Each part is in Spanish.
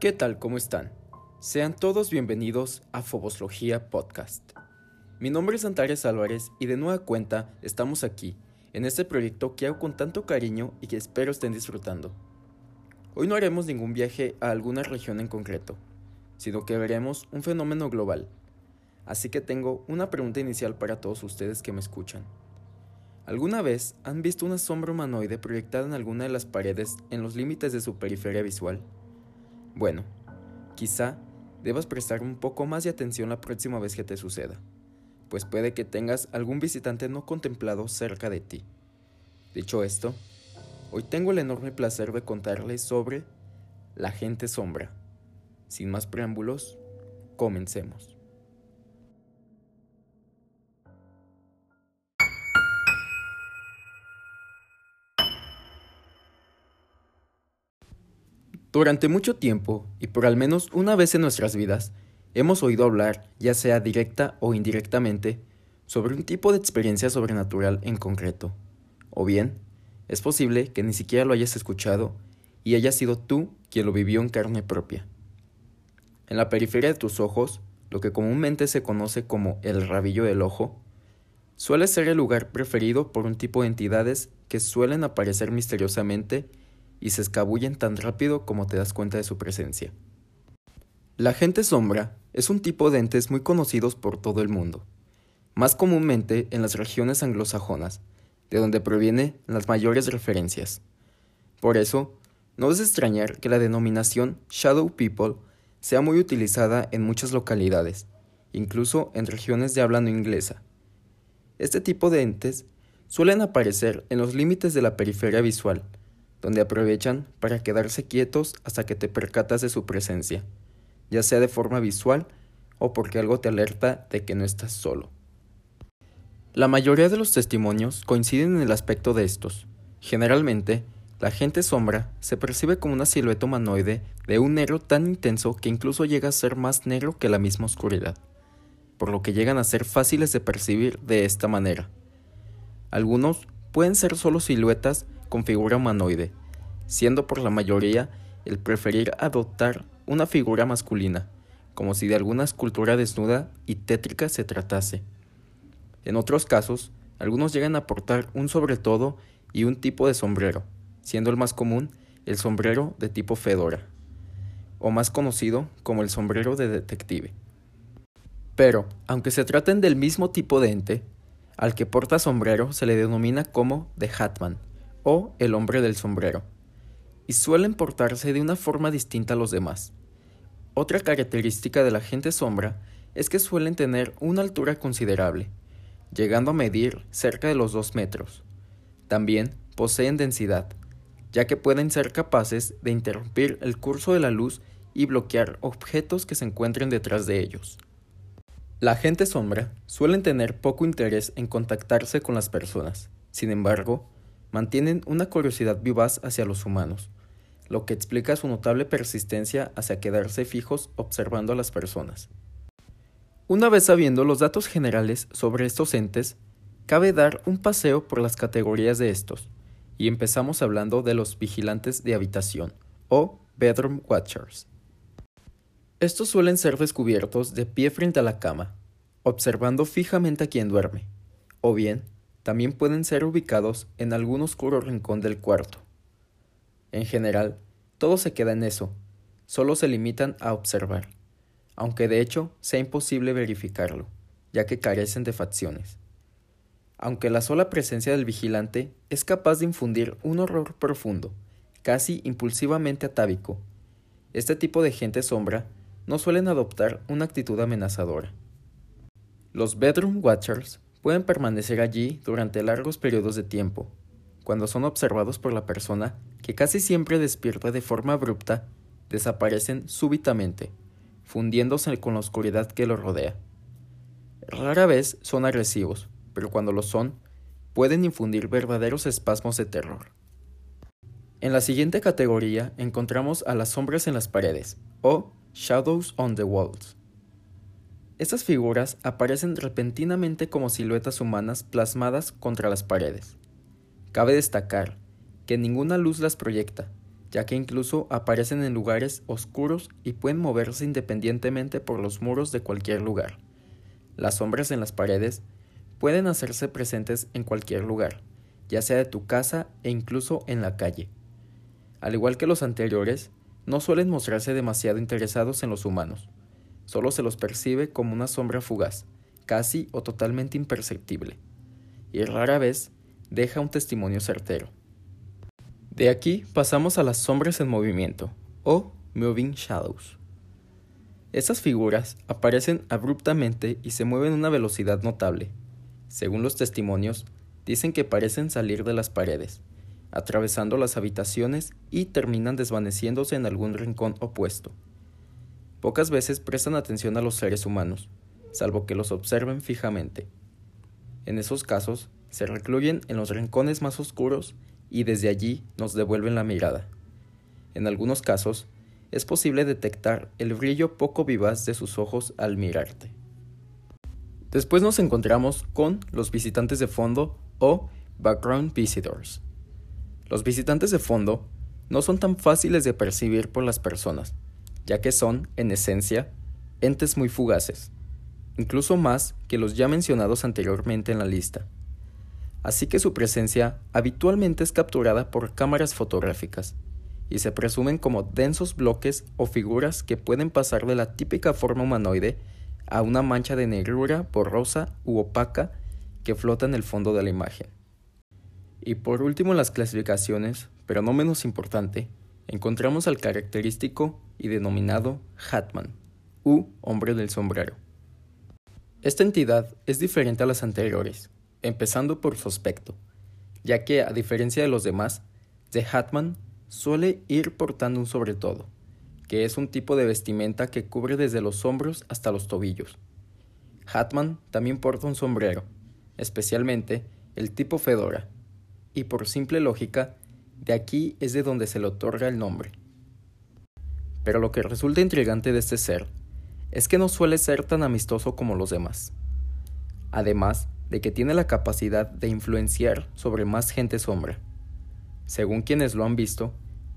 ¿Qué tal? ¿Cómo están? Sean todos bienvenidos a Foboslogía Podcast. Mi nombre es Antares Álvarez y de nueva cuenta estamos aquí, en este proyecto que hago con tanto cariño y que espero estén disfrutando. Hoy no haremos ningún viaje a alguna región en concreto, sino que veremos un fenómeno global. Así que tengo una pregunta inicial para todos ustedes que me escuchan. ¿Alguna vez han visto una sombra humanoide proyectada en alguna de las paredes en los límites de su periferia visual? Bueno, quizá debas prestar un poco más de atención la próxima vez que te suceda, pues puede que tengas algún visitante no contemplado cerca de ti. Dicho esto, hoy tengo el enorme placer de contarles sobre la gente sombra. Sin más preámbulos, comencemos. Durante mucho tiempo, y por al menos una vez en nuestras vidas, hemos oído hablar, ya sea directa o indirectamente, sobre un tipo de experiencia sobrenatural en concreto. O bien, es posible que ni siquiera lo hayas escuchado y hayas sido tú quien lo vivió en carne propia. En la periferia de tus ojos, lo que comúnmente se conoce como el rabillo del ojo, suele ser el lugar preferido por un tipo de entidades que suelen aparecer misteriosamente y se escabullen tan rápido como te das cuenta de su presencia. La gente sombra es un tipo de entes muy conocidos por todo el mundo, más comúnmente en las regiones anglosajonas, de donde provienen las mayores referencias. Por eso, no es extrañar que la denominación Shadow People sea muy utilizada en muchas localidades, incluso en regiones de habla no inglesa. Este tipo de entes suelen aparecer en los límites de la periferia visual, donde aprovechan para quedarse quietos hasta que te percatas de su presencia, ya sea de forma visual o porque algo te alerta de que no estás solo. La mayoría de los testimonios coinciden en el aspecto de estos. Generalmente, la gente sombra se percibe como una silueta humanoide de un negro tan intenso que incluso llega a ser más negro que la misma oscuridad, por lo que llegan a ser fáciles de percibir de esta manera. Algunos pueden ser solo siluetas con figura humanoide, siendo por la mayoría el preferir adoptar una figura masculina, como si de alguna escultura desnuda y tétrica se tratase. En otros casos, algunos llegan a portar un sobretodo y un tipo de sombrero, siendo el más común el sombrero de tipo fedora, o más conocido como el sombrero de detective. Pero, aunque se traten del mismo tipo de ente, al que porta sombrero se le denomina como The Hatman, o el hombre del sombrero, y suelen portarse de una forma distinta a los demás. Otra característica de la gente sombra es que suelen tener una altura considerable, llegando a medir cerca de los 2 metros. También poseen densidad, ya que pueden ser capaces de interrumpir el curso de la luz y bloquear objetos que se encuentren detrás de ellos. La gente sombra suelen tener poco interés en contactarse con las personas, sin embargo, mantienen una curiosidad vivaz hacia los humanos, lo que explica su notable persistencia hacia quedarse fijos observando a las personas. Una vez sabiendo los datos generales sobre estos entes, cabe dar un paseo por las categorías de estos, y empezamos hablando de los vigilantes de habitación, o Bedroom Watchers. Estos suelen ser descubiertos de pie frente a la cama, observando fijamente a quien duerme, o bien, también pueden ser ubicados en algún oscuro rincón del cuarto. En general, todo se queda en eso, solo se limitan a observar, aunque de hecho sea imposible verificarlo, ya que carecen de facciones. Aunque la sola presencia del vigilante es capaz de infundir un horror profundo, casi impulsivamente atávico, este tipo de gente sombra no suelen adoptar una actitud amenazadora. Los Bedroom Watchers pueden permanecer allí durante largos periodos de tiempo, cuando son observados por la persona que casi siempre despierta de forma abrupta, desaparecen súbitamente, fundiéndose con la oscuridad que los rodea. Rara vez son agresivos, pero cuando lo son, pueden infundir verdaderos espasmos de terror. En la siguiente categoría encontramos a las sombras en las paredes, o Shadows on the Walls. Estas figuras aparecen repentinamente como siluetas humanas plasmadas contra las paredes. Cabe destacar que ninguna luz las proyecta, ya que incluso aparecen en lugares oscuros y pueden moverse independientemente por los muros de cualquier lugar. Las sombras en las paredes pueden hacerse presentes en cualquier lugar, ya sea de tu casa e incluso en la calle. Al igual que los anteriores, no suelen mostrarse demasiado interesados en los humanos. Solo se los percibe como una sombra fugaz, casi o totalmente imperceptible, y rara vez deja un testimonio certero. De aquí pasamos a las sombras en movimiento, o Moving Shadows. Estas figuras aparecen abruptamente y se mueven a una velocidad notable. Según los testimonios, dicen que parecen salir de las paredes, atravesando las habitaciones y terminan desvaneciéndose en algún rincón opuesto. Pocas veces prestan atención a los seres humanos, salvo que los observen fijamente. En esos casos, se recluyen en los rincones más oscuros y desde allí nos devuelven la mirada. En algunos casos, es posible detectar el brillo poco vivaz de sus ojos al mirarte. Después nos encontramos con los visitantes de fondo o Background Visitors. Los visitantes de fondo no son tan fáciles de percibir por las personas, ya que son, en esencia, entes muy fugaces, incluso más que los ya mencionados anteriormente en la lista. Así que su presencia habitualmente es capturada por cámaras fotográficas, y se presumen como densos bloques o figuras que pueden pasar de la típica forma humanoide a una mancha de negrura borrosa u opaca que flota en el fondo de la imagen. Y por último, en las clasificaciones, pero no menos importante, encontramos al característico y denominado Hatman, u hombre del sombrero. Esta entidad es diferente a las anteriores, empezando por su aspecto, ya que a diferencia de los demás, The Hatman suele ir portando un sobretodo, que es un tipo de vestimenta que cubre desde los hombros hasta los tobillos. Hatman también porta un sombrero, especialmente el tipo fedora, y por simple lógica, de aquí es de donde se le otorga el nombre. Pero lo que resulta intrigante de este ser es que no suele ser tan amistoso como los demás, además de que tiene la capacidad de influenciar sobre más gente sombra. Según quienes lo han visto,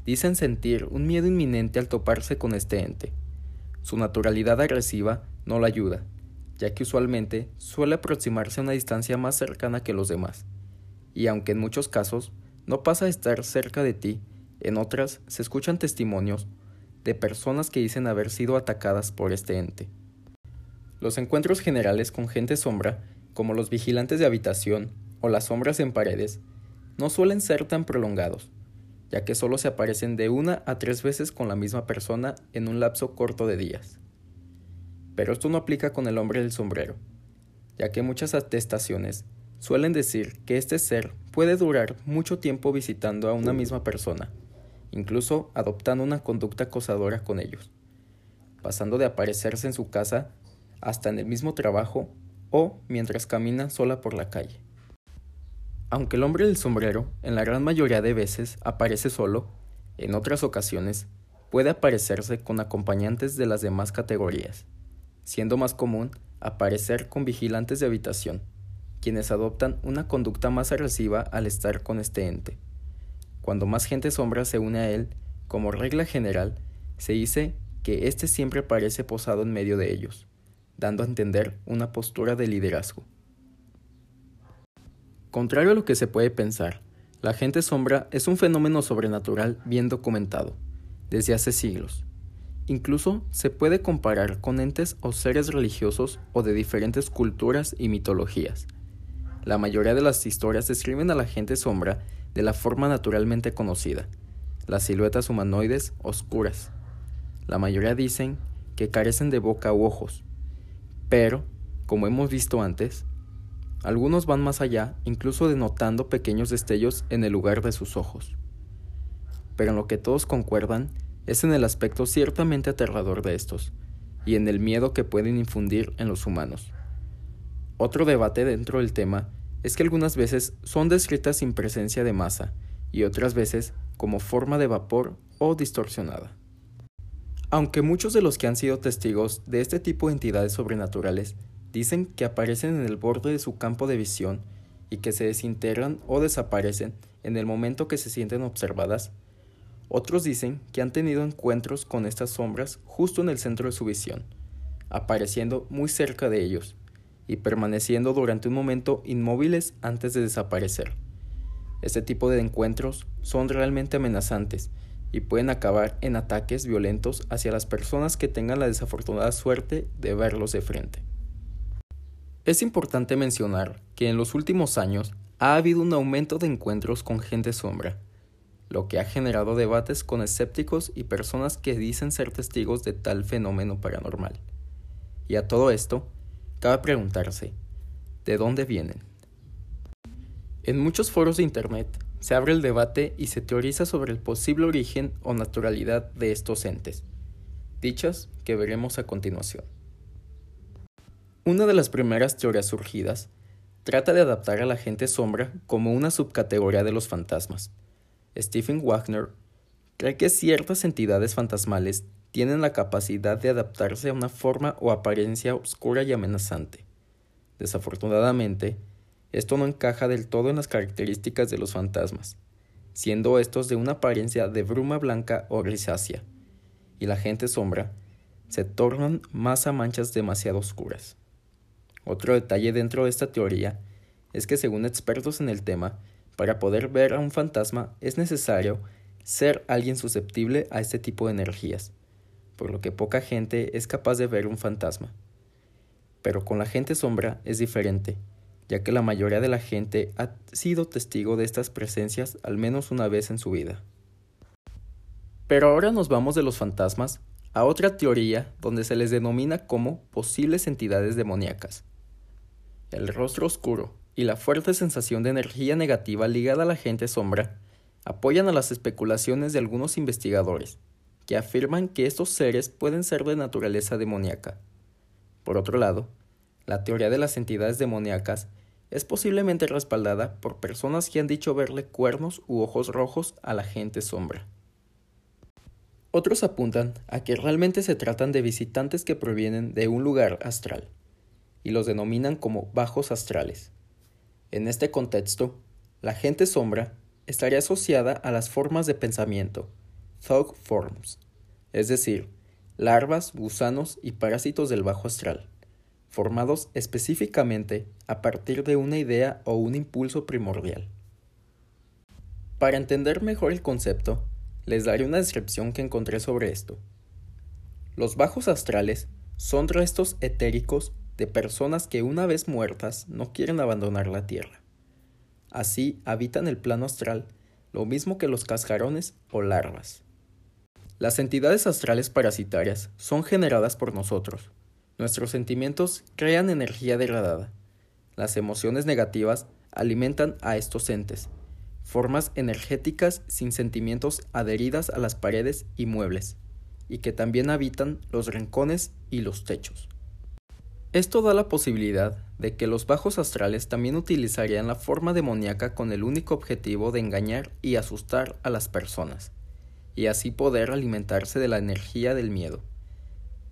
dicen sentir un miedo inminente al toparse con este ente. Su naturalidad agresiva no la ayuda, ya que usualmente suele aproximarse a una distancia más cercana que los demás, y aunque en muchos casos no pasa a estar cerca de ti, en otras se escuchan testimonios de personas que dicen haber sido atacadas por este ente. Los encuentros generales con gente sombra, como los vigilantes de habitación o las sombras en paredes, no suelen ser tan prolongados, ya que solo se aparecen de 1 a 3 veces con la misma persona en un lapso corto de días. Pero esto no aplica con el hombre del sombrero, ya que muchas atestaciones suelen decir que este ser puede durar mucho tiempo visitando a una misma persona, incluso adoptando una conducta acosadora con ellos, pasando de aparecerse en su casa hasta en el mismo trabajo o mientras camina sola por la calle. Aunque el hombre del sombrero en la gran mayoría de veces aparece solo, en otras ocasiones puede aparecerse con acompañantes de las demás categorías, siendo más común aparecer con vigilantes de habitación, quienes adoptan una conducta más agresiva al estar con este ente. Cuando más gente sombra se une a él, como regla general, se dice que este siempre parece posado en medio de ellos, dando a entender una postura de liderazgo. Contrario a lo que se puede pensar, la gente sombra es un fenómeno sobrenatural bien documentado, desde hace siglos. Incluso se puede comparar con entes o seres religiosos o de diferentes culturas y mitologías. La mayoría de las historias describen a la gente sombra de la forma naturalmente conocida, las siluetas humanoides oscuras. La mayoría dicen que carecen de boca u ojos, pero, como hemos visto antes, algunos van más allá, incluso denotando pequeños destellos en el lugar de sus ojos. Pero en lo que todos concuerdan es en el aspecto ciertamente aterrador de estos, y en el miedo que pueden infundir en los humanos. Otro debate dentro del tema es que algunas veces son descritas sin presencia de masa y otras veces como forma de vapor o distorsionada. Aunque muchos de los que han sido testigos de este tipo de entidades sobrenaturales dicen que aparecen en el borde de su campo de visión y que se desintegran o desaparecen en el momento que se sienten observadas, Otros dicen que han tenido encuentros con estas sombras justo en el centro de su visión, apareciendo muy cerca de ellos y permaneciendo durante un momento inmóviles antes de desaparecer. Este tipo de encuentros son realmente amenazantes y pueden acabar en ataques violentos hacia las personas que tengan la desafortunada suerte de verlos de frente. Es importante mencionar que en los últimos años ha habido un aumento de encuentros con gente sombra, lo que ha generado debates con escépticos y personas que dicen ser testigos de tal fenómeno paranormal. Y a todo esto, cabe preguntarse, ¿de dónde vienen? En muchos foros de internet se abre el debate y se teoriza sobre el posible origen o naturalidad de estos entes, dichas que veremos a continuación. Una de las primeras teorías surgidas trata de adaptar a la gente sombra como una subcategoría de los fantasmas. Stephen Wagner cree que ciertas entidades fantasmales tienen la capacidad de adaptarse a una forma o apariencia oscura y amenazante. Desafortunadamente, esto no encaja del todo en las características de los fantasmas, siendo estos de una apariencia de bruma blanca o grisácea, y la gente sombra se tornan más a manchas demasiado oscuras. Otro detalle dentro de esta teoría es que, según expertos en el tema, para poder ver a un fantasma es necesario ser alguien susceptible a este tipo de energías, por lo que poca gente es capaz de ver un fantasma. Pero con la gente sombra es diferente, ya que la mayoría de la gente ha sido testigo de estas presencias al menos una vez en su vida. Pero ahora nos vamos de los fantasmas a otra teoría donde se les denomina como posibles entidades demoníacas. El rostro oscuro y la fuerte sensación de energía negativa ligada a la gente sombra apoyan a las especulaciones de algunos investigadores, que afirman que estos seres pueden ser de naturaleza demoníaca. Por otro lado, la teoría de las entidades demoníacas es posiblemente respaldada por personas que han dicho verle cuernos u ojos rojos a la gente sombra. Otros apuntan a que realmente se tratan de visitantes que provienen de un lugar astral, y los denominan como bajos astrales. En este contexto, la gente sombra estaría asociada a las formas de pensamiento, thought forms, es decir, larvas, gusanos y parásitos del bajo astral, formados específicamente a partir de una idea o un impulso primordial. Para entender mejor el concepto, les daré una descripción que encontré sobre esto. Los bajos astrales son restos etéricos de personas que una vez muertas no quieren abandonar la tierra. Así habitan el plano astral, lo mismo que los cascarones o larvas. Las entidades astrales parasitarias son generadas por nosotros. Nuestros sentimientos crean energía degradada. Las emociones negativas alimentan a estos entes, formas energéticas sin sentimientos adheridas a las paredes y muebles, y que también habitan los rincones y los techos. Esto da la posibilidad de que los bajos astrales también utilizarían la forma demoníaca con el único objetivo de engañar y asustar a las personas, y así poder alimentarse de la energía del miedo,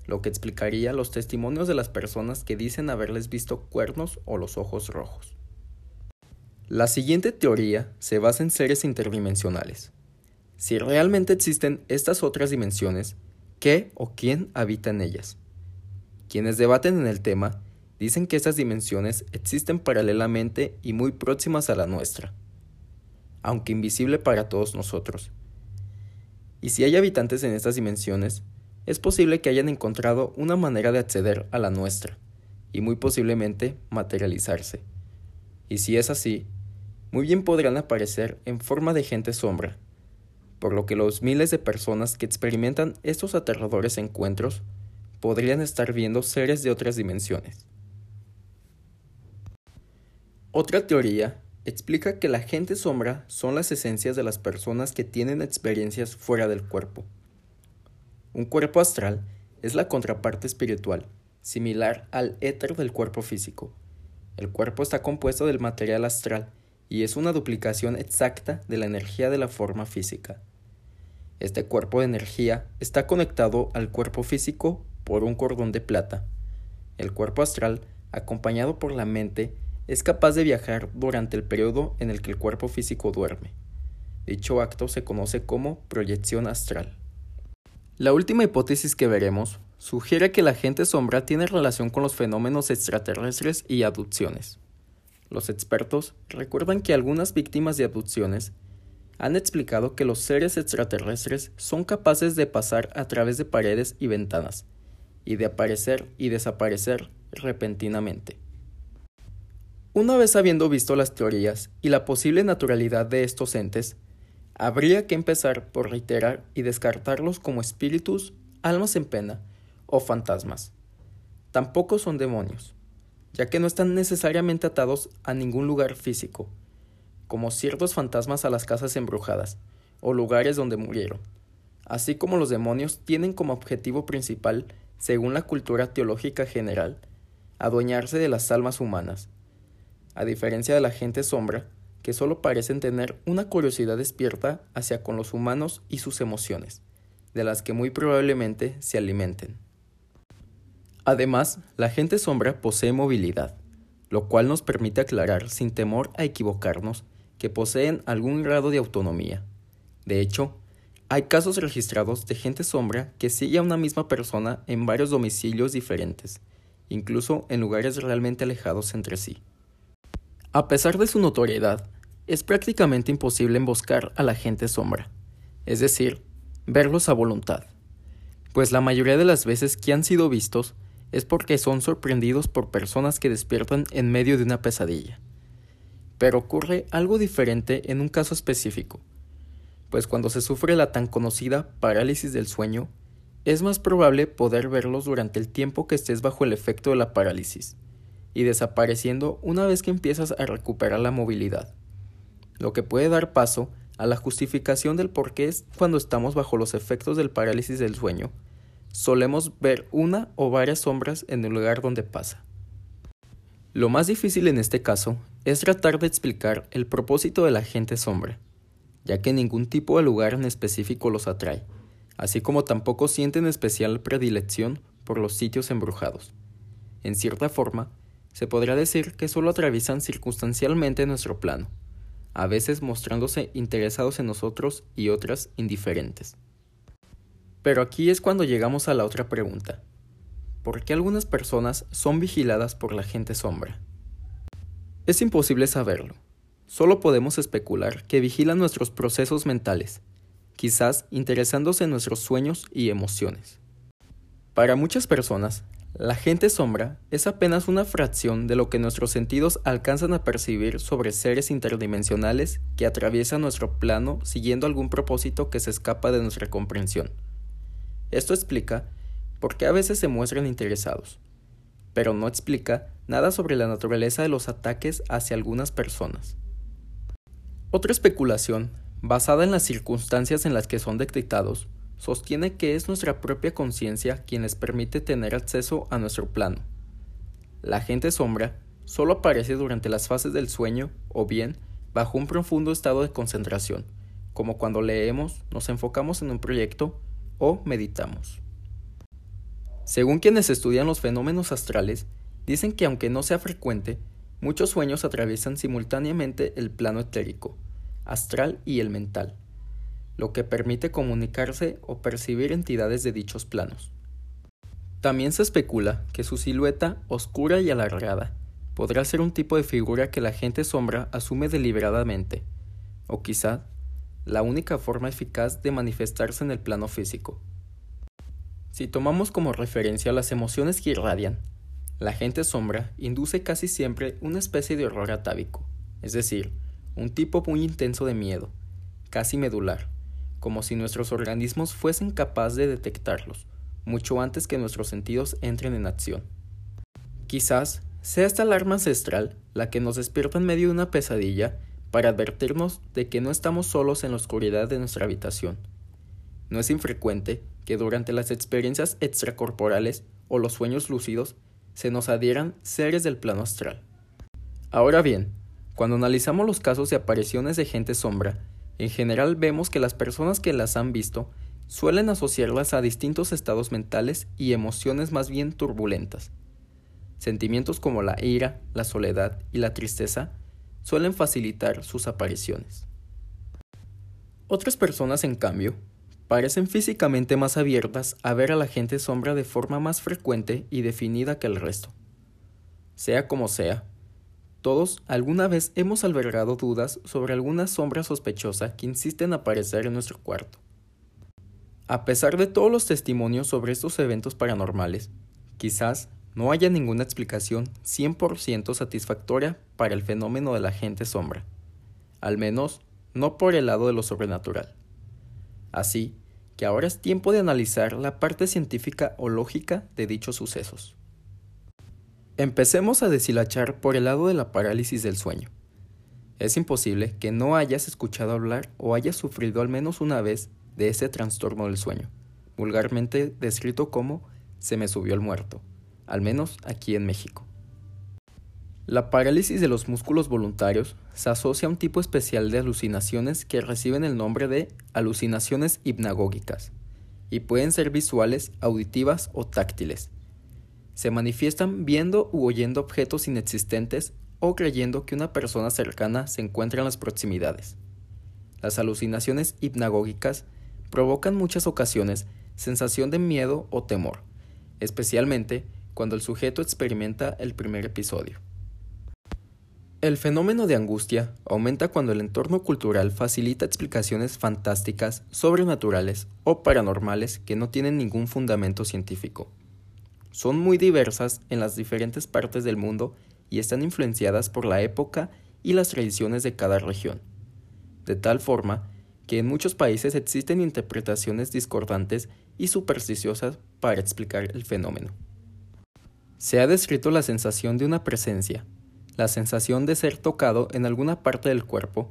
lo que explicaría los testimonios de las personas que dicen haberles visto cuernos o los ojos rojos. La siguiente teoría se basa en seres interdimensionales. Si realmente existen estas otras dimensiones, ¿qué o quién habita en ellas? Quienes debaten en el tema dicen que estas dimensiones existen paralelamente y muy próximas a la nuestra, aunque invisible para todos nosotros. Y si hay habitantes en estas dimensiones, es posible que hayan encontrado una manera de acceder a la nuestra, y muy posiblemente materializarse. Y si es así, muy bien podrán aparecer en forma de gente sombra, por lo que los miles de personas que experimentan estos aterradores encuentros podrían estar viendo seres de otras dimensiones. Otra teoría explica que la gente sombra son las esencias de las personas que tienen experiencias fuera del cuerpo. Un cuerpo astral es la contraparte espiritual, similar al éter del cuerpo físico. El cuerpo está compuesto del material astral y es una duplicación exacta de la energía de la forma física. Este cuerpo de energía está conectado al cuerpo físico por un cordón de plata. El cuerpo astral, acompañado por la mente, es capaz de viajar durante el periodo en el que el cuerpo físico duerme, Dicho acto se conoce como proyección astral. La última hipótesis que veremos sugiere que la gente sombra tiene relación con los fenómenos extraterrestres y abducciones. Los expertos recuerdan que algunas víctimas de abducciones han explicado que los seres extraterrestres son capaces de pasar a través de paredes y ventanas, y de aparecer y desaparecer repentinamente. Una vez habiendo visto las teorías y la posible naturalidad de estos entes, habría que empezar por reiterar y descartarlos como espíritus, almas en pena o fantasmas. Tampoco son demonios, ya que no están necesariamente atados a ningún lugar físico, como ciertos fantasmas a las casas embrujadas o lugares donde murieron, así como los demonios tienen como objetivo principal, según la cultura teológica general, adueñarse de las almas humanas, a diferencia de la gente sombra, que solo parecen tener una curiosidad despierta hacia con los humanos y sus emociones, de las que muy probablemente se alimenten. Además, la gente sombra posee movilidad, lo cual nos permite aclarar sin temor a equivocarnos que poseen algún grado de autonomía. De hecho, hay casos registrados de gente sombra que sigue a una misma persona en varios domicilios diferentes, incluso en lugares realmente alejados entre sí. A pesar de su notoriedad, es prácticamente imposible emboscar a la gente sombra, es decir, verlos a voluntad, pues la mayoría de las veces que han sido vistos es porque son sorprendidos por personas que despiertan en medio de una pesadilla. Pero ocurre algo diferente en un caso específico, pues cuando se sufre la tan conocida parálisis del sueño, es más probable poder verlos durante el tiempo que estés bajo el efecto de la parálisis, y desapareciendo una vez que empiezas a recuperar la movilidad, lo que puede dar paso a la justificación del por qué cuando estamos bajo los efectos del parálisis del sueño, solemos ver una o varias sombras en el lugar donde pasa. Lo más difícil en este caso es tratar de explicar el propósito de la gente sombra, ya que ningún tipo de lugar en específico los atrae, así como tampoco sienten especial predilección por los sitios embrujados. En cierta forma, se podría decir que solo atraviesan circunstancialmente nuestro plano, a veces mostrándose interesados en nosotros y otras indiferentes. Pero aquí es cuando llegamos a la otra pregunta: ¿por qué algunas personas son vigiladas por la gente sombra? Es imposible saberlo, solo podemos especular que vigilan nuestros procesos mentales, quizás interesándose en nuestros sueños y emociones. Para muchas personas, la gente sombra es apenas una fracción de lo que nuestros sentidos alcanzan a percibir sobre seres interdimensionales que atraviesan nuestro plano siguiendo algún propósito que se escapa de nuestra comprensión. Esto explica por qué a veces se muestran interesados, pero no explica nada sobre la naturaleza de los ataques hacia algunas personas. Otra especulación, basada en las circunstancias en las que son detectados, sostiene que es nuestra propia conciencia quien les permite tener acceso a nuestro plano. La gente sombra solo aparece durante las fases del sueño o bien bajo un profundo estado de concentración, como cuando leemos, nos enfocamos en un proyecto o meditamos. Según quienes estudian los fenómenos astrales, dicen que aunque no sea frecuente, muchos sueños atraviesan simultáneamente el plano etérico, astral y el mental, lo que permite comunicarse o percibir entidades de dichos planos. También se especula que su silueta, oscura y alargada, podrá ser un tipo de figura que la gente sombra asume deliberadamente, o quizá la única forma eficaz de manifestarse en el plano físico. Si tomamos como referencia las emociones que irradian, la gente sombra induce casi siempre una especie de horror atávico, es decir, un tipo muy intenso de miedo, casi medular, como si nuestros organismos fuesen capaces de detectarlos, mucho antes que nuestros sentidos entren en acción. Quizás sea esta alarma ancestral la que nos despierta en medio de una pesadilla para advertirnos de que no estamos solos en la oscuridad de nuestra habitación. No es infrecuente que durante las experiencias extracorporales o los sueños lúcidos se nos adhieran seres del plano astral. Ahora bien, cuando analizamos los casos de apariciones de gente sombra, en general vemos que las personas que las han visto suelen asociarlas a distintos estados mentales y emociones más bien turbulentas. Sentimientos como la ira, la soledad y la tristeza suelen facilitar sus apariciones. Otras personas, en cambio, parecen físicamente más abiertas a ver a la gente sombra de forma más frecuente y definida que el resto. Sea como sea, todos alguna vez hemos albergado dudas sobre alguna sombra sospechosa que insiste en aparecer en nuestro cuarto. A pesar de todos los testimonios sobre estos eventos paranormales, quizás no haya ninguna explicación 100% satisfactoria para el fenómeno de la gente sombra, al menos no por el lado de lo sobrenatural. Así que ahora es tiempo de analizar la parte científica o lógica de dichos sucesos. Empecemos a deshilachar por el lado de la parálisis del sueño. Es imposible que no hayas escuchado hablar o hayas sufrido al menos una vez de ese trastorno del sueño, vulgarmente descrito como se me subió el muerto, al menos aquí en México. La parálisis de los músculos voluntarios se asocia a un tipo especial de alucinaciones que reciben el nombre de alucinaciones hipnagógicas y pueden ser visuales, auditivas o táctiles. Se manifiestan viendo u oyendo objetos inexistentes o creyendo que una persona cercana se encuentra en las proximidades. Las alucinaciones hipnagógicas provocan muchas ocasiones sensación de miedo o temor, especialmente cuando el sujeto experimenta el primer episodio. El fenómeno de angustia aumenta cuando el entorno cultural facilita explicaciones fantásticas, sobrenaturales o paranormales que no tienen ningún fundamento científico. Son muy diversas en las diferentes partes del mundo y están influenciadas por la época y las tradiciones de cada región, de tal forma que en muchos países existen interpretaciones discordantes y supersticiosas para explicar el fenómeno. Se ha descrito la sensación de una presencia, la sensación de ser tocado en alguna parte del cuerpo,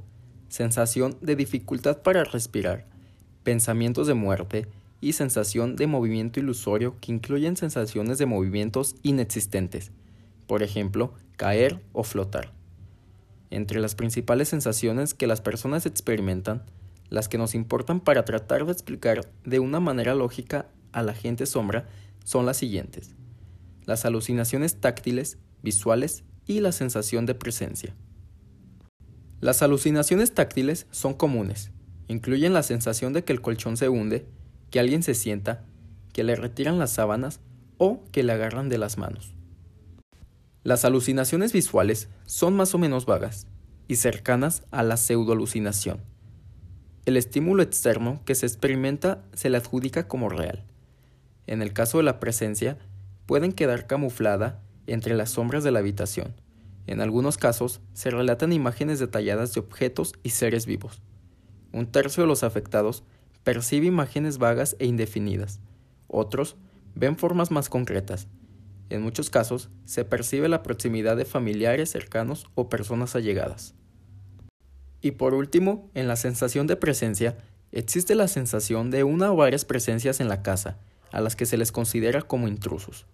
sensación de dificultad para respirar, pensamientos de muerte y sensación de movimiento ilusorio que incluyen sensaciones de movimientos inexistentes, por ejemplo, caer o flotar. Entre las principales sensaciones que las personas experimentan, las que nos importan para tratar de explicar de una manera lógica a la gente sombra son las siguientes: las alucinaciones táctiles, visuales y la sensación de presencia. Las alucinaciones táctiles son comunes, incluyen la sensación de que el colchón se hunde, que alguien se sienta, que le retiran las sábanas o que le agarran de las manos. Las alucinaciones visuales son más o menos vagas y cercanas a la pseudoalucinación. El estímulo externo que se experimenta se le adjudica como real. En el caso de la presencia, pueden quedar camuflada entre las sombras de la habitación. En algunos casos, se relatan imágenes detalladas de objetos y seres vivos. Un tercio de los afectados percibe imágenes vagas e indefinidas. Otros ven formas más concretas. En muchos casos, se percibe la proximidad de familiares cercanos o personas allegadas. Y por último, en la sensación de presencia, existe la sensación de una o varias presencias en la casa, a las que se les considera como intrusos.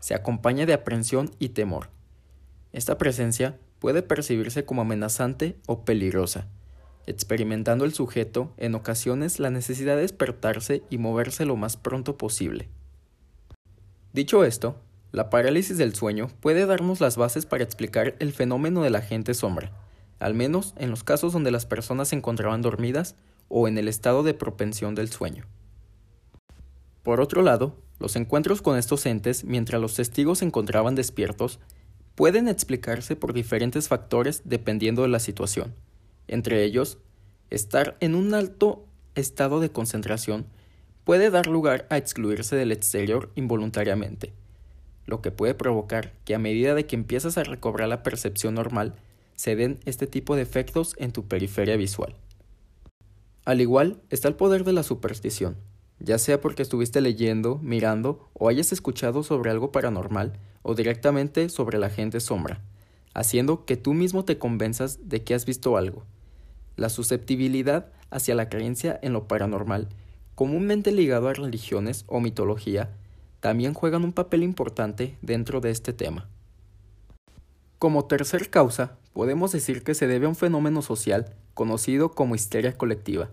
Se acompaña de aprensión y temor. Esta presencia puede percibirse como amenazante o peligrosa, experimentando el sujeto en ocasiones la necesidad de despertarse y moverse lo más pronto posible. Dicho esto, la parálisis del sueño puede darnos las bases para explicar el fenómeno de la gente sombra, al menos en los casos donde las personas se encontraban dormidas o en el estado de propensión del sueño. Por otro lado, los encuentros con estos entes mientras los testigos se encontraban despiertos pueden explicarse por diferentes factores dependiendo de la situación. Entre ellos, estar en un alto estado de concentración puede dar lugar a excluirse del exterior involuntariamente, lo que puede provocar que a medida de que empiezas a recobrar la percepción normal, se den este tipo de efectos en tu periferia visual. Al igual está el poder de la superstición. Ya sea porque estuviste leyendo, mirando o hayas escuchado sobre algo paranormal o directamente sobre la gente sombra, haciendo que tú mismo te convenzas de que has visto algo. La susceptibilidad hacia la creencia en lo paranormal, comúnmente ligado a religiones o mitología, también juegan un papel importante dentro de este tema. Como tercer causa, podemos decir que se debe a un fenómeno social conocido como histeria colectiva.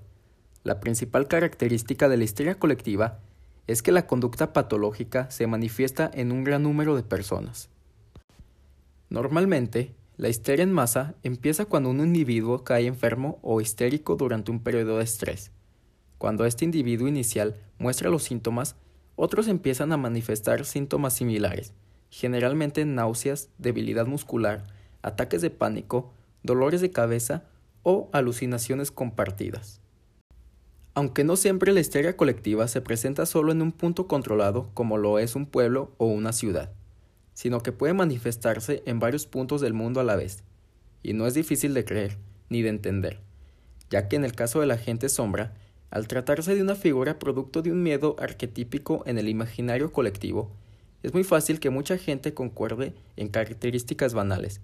La principal característica de la histeria colectiva es que la conducta patológica se manifiesta en un gran número de personas. Normalmente, La histeria en masa empieza cuando un individuo cae enfermo o histérico durante un periodo de estrés. Cuando este individuo inicial muestra los síntomas, otros empiezan a manifestar síntomas similares, generalmente náuseas, debilidad muscular, ataques de pánico, dolores de cabeza o alucinaciones compartidas. Aunque no siempre la histeria colectiva se presenta solo en un punto controlado como lo es un pueblo o una ciudad, sino que puede manifestarse en varios puntos del mundo a la vez, y no es difícil de creer ni de entender, ya que en el caso de la gente sombra, al tratarse de una figura producto de un miedo arquetípico en el imaginario colectivo, es muy fácil que mucha gente concuerde en características banales,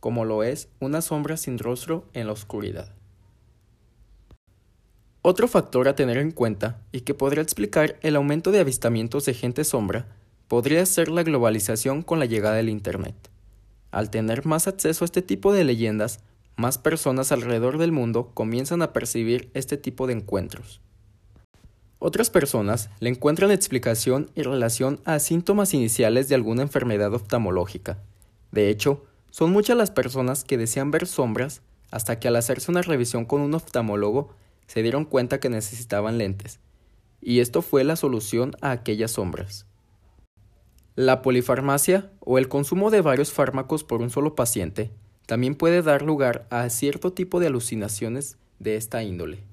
como lo es una sombra sin rostro en la oscuridad. Otro factor a tener en cuenta y que podría explicar el aumento de avistamientos de gente sombra podría ser la globalización con la llegada del Internet. Al tener más acceso a este tipo de leyendas, más personas alrededor del mundo comienzan a percibir este tipo de encuentros. Otras personas le encuentran explicación y relación a síntomas iniciales de alguna enfermedad oftalmológica. De hecho, son muchas las personas que desean ver sombras hasta que al hacerse una revisión con un oftalmólogo se dieron cuenta que necesitaban lentes, y esto fue la solución a aquellas sombras. La polifarmacia o el consumo de varios fármacos por un solo paciente también puede dar lugar a cierto tipo de alucinaciones de esta índole.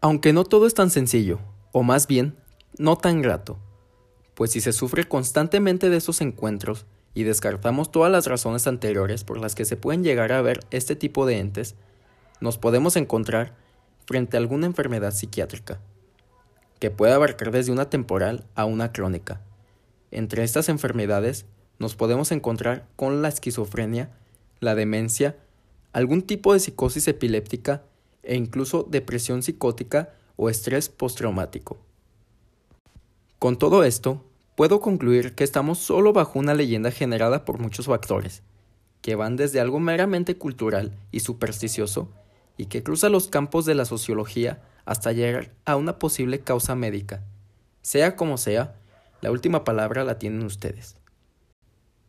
Aunque no todo es tan sencillo, o más bien, no tan grato, pues si se sufre constantemente de estos encuentros y descartamos todas las razones anteriores por las que se pueden llegar a ver este tipo de entes, nos podemos encontrar frente a alguna enfermedad psiquiátrica, que puede abarcar desde una temporal a una crónica. Entre estas enfermedades nos podemos encontrar con la esquizofrenia, la demencia, algún tipo de psicosis epiléptica, e incluso depresión psicótica o estrés postraumático. Con todo esto, puedo concluir que estamos solo bajo una leyenda generada por muchos factores, que van desde algo meramente cultural y supersticioso, y que cruza los campos de la sociología hasta llegar a una posible causa médica. Sea como sea, la última palabra la tienen ustedes.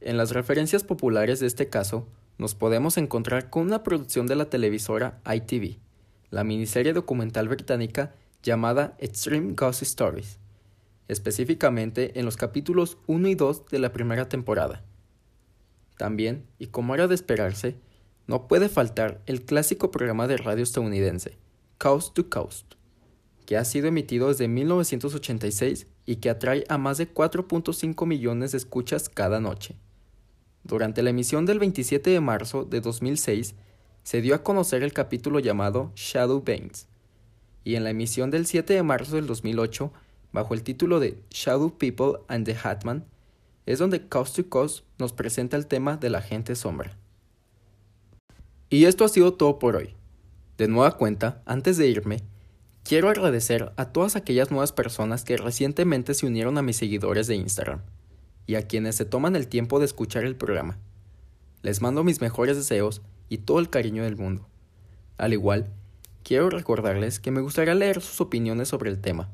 En las referencias populares de este caso, nos podemos encontrar con una producción de la televisora ITV, la miniserie documental británica llamada Extreme Ghost Stories, específicamente en los capítulos 1 y 2 de la primera temporada. También, y como era de esperarse, no puede faltar el clásico programa de radio estadounidense, Coast to Coast, que ha sido emitido desde 1986 y que atrae a más de 4.5 millones de escuchas cada noche. Durante la emisión del 27 de marzo de 2006, se dio a conocer el capítulo llamado Shadow Bands, y en la emisión del 7 de marzo del 2008, bajo el título de Shadow People and the Hatman, es donde Coast to Coast nos presenta el tema de la gente sombra. Y esto ha sido todo por hoy. De nueva cuenta, antes de irme, quiero agradecer a todas aquellas nuevas personas que recientemente se unieron a mis seguidores de Instagram, y a quienes se toman el tiempo de escuchar el programa. Les mando mis mejores deseos y todo el cariño del mundo. Al igual, quiero recordarles que me gustaría leer sus opiniones sobre el tema.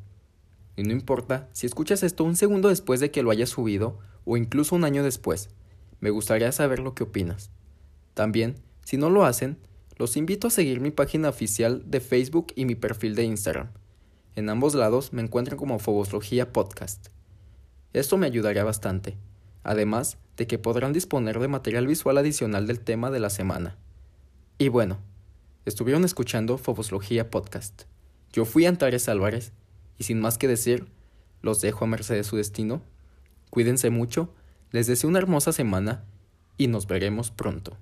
Y no importa si escuchas esto un segundo después de que lo hayas subido o incluso un año después, me gustaría saber lo que opinas. También, si no lo hacen, los invito a seguir mi página oficial de Facebook y mi perfil de Instagram. En ambos lados me encuentran como Foboslogía Podcast. Esto me ayudaría bastante, además de que podrán disponer de material visual adicional del tema de la semana. Y bueno, estuvieron escuchando Foboslogía Podcast. Yo fui Antares Álvarez, y sin más que decir, los dejo a merced de su destino. Cuídense mucho, les deseo una hermosa semana, y nos veremos pronto.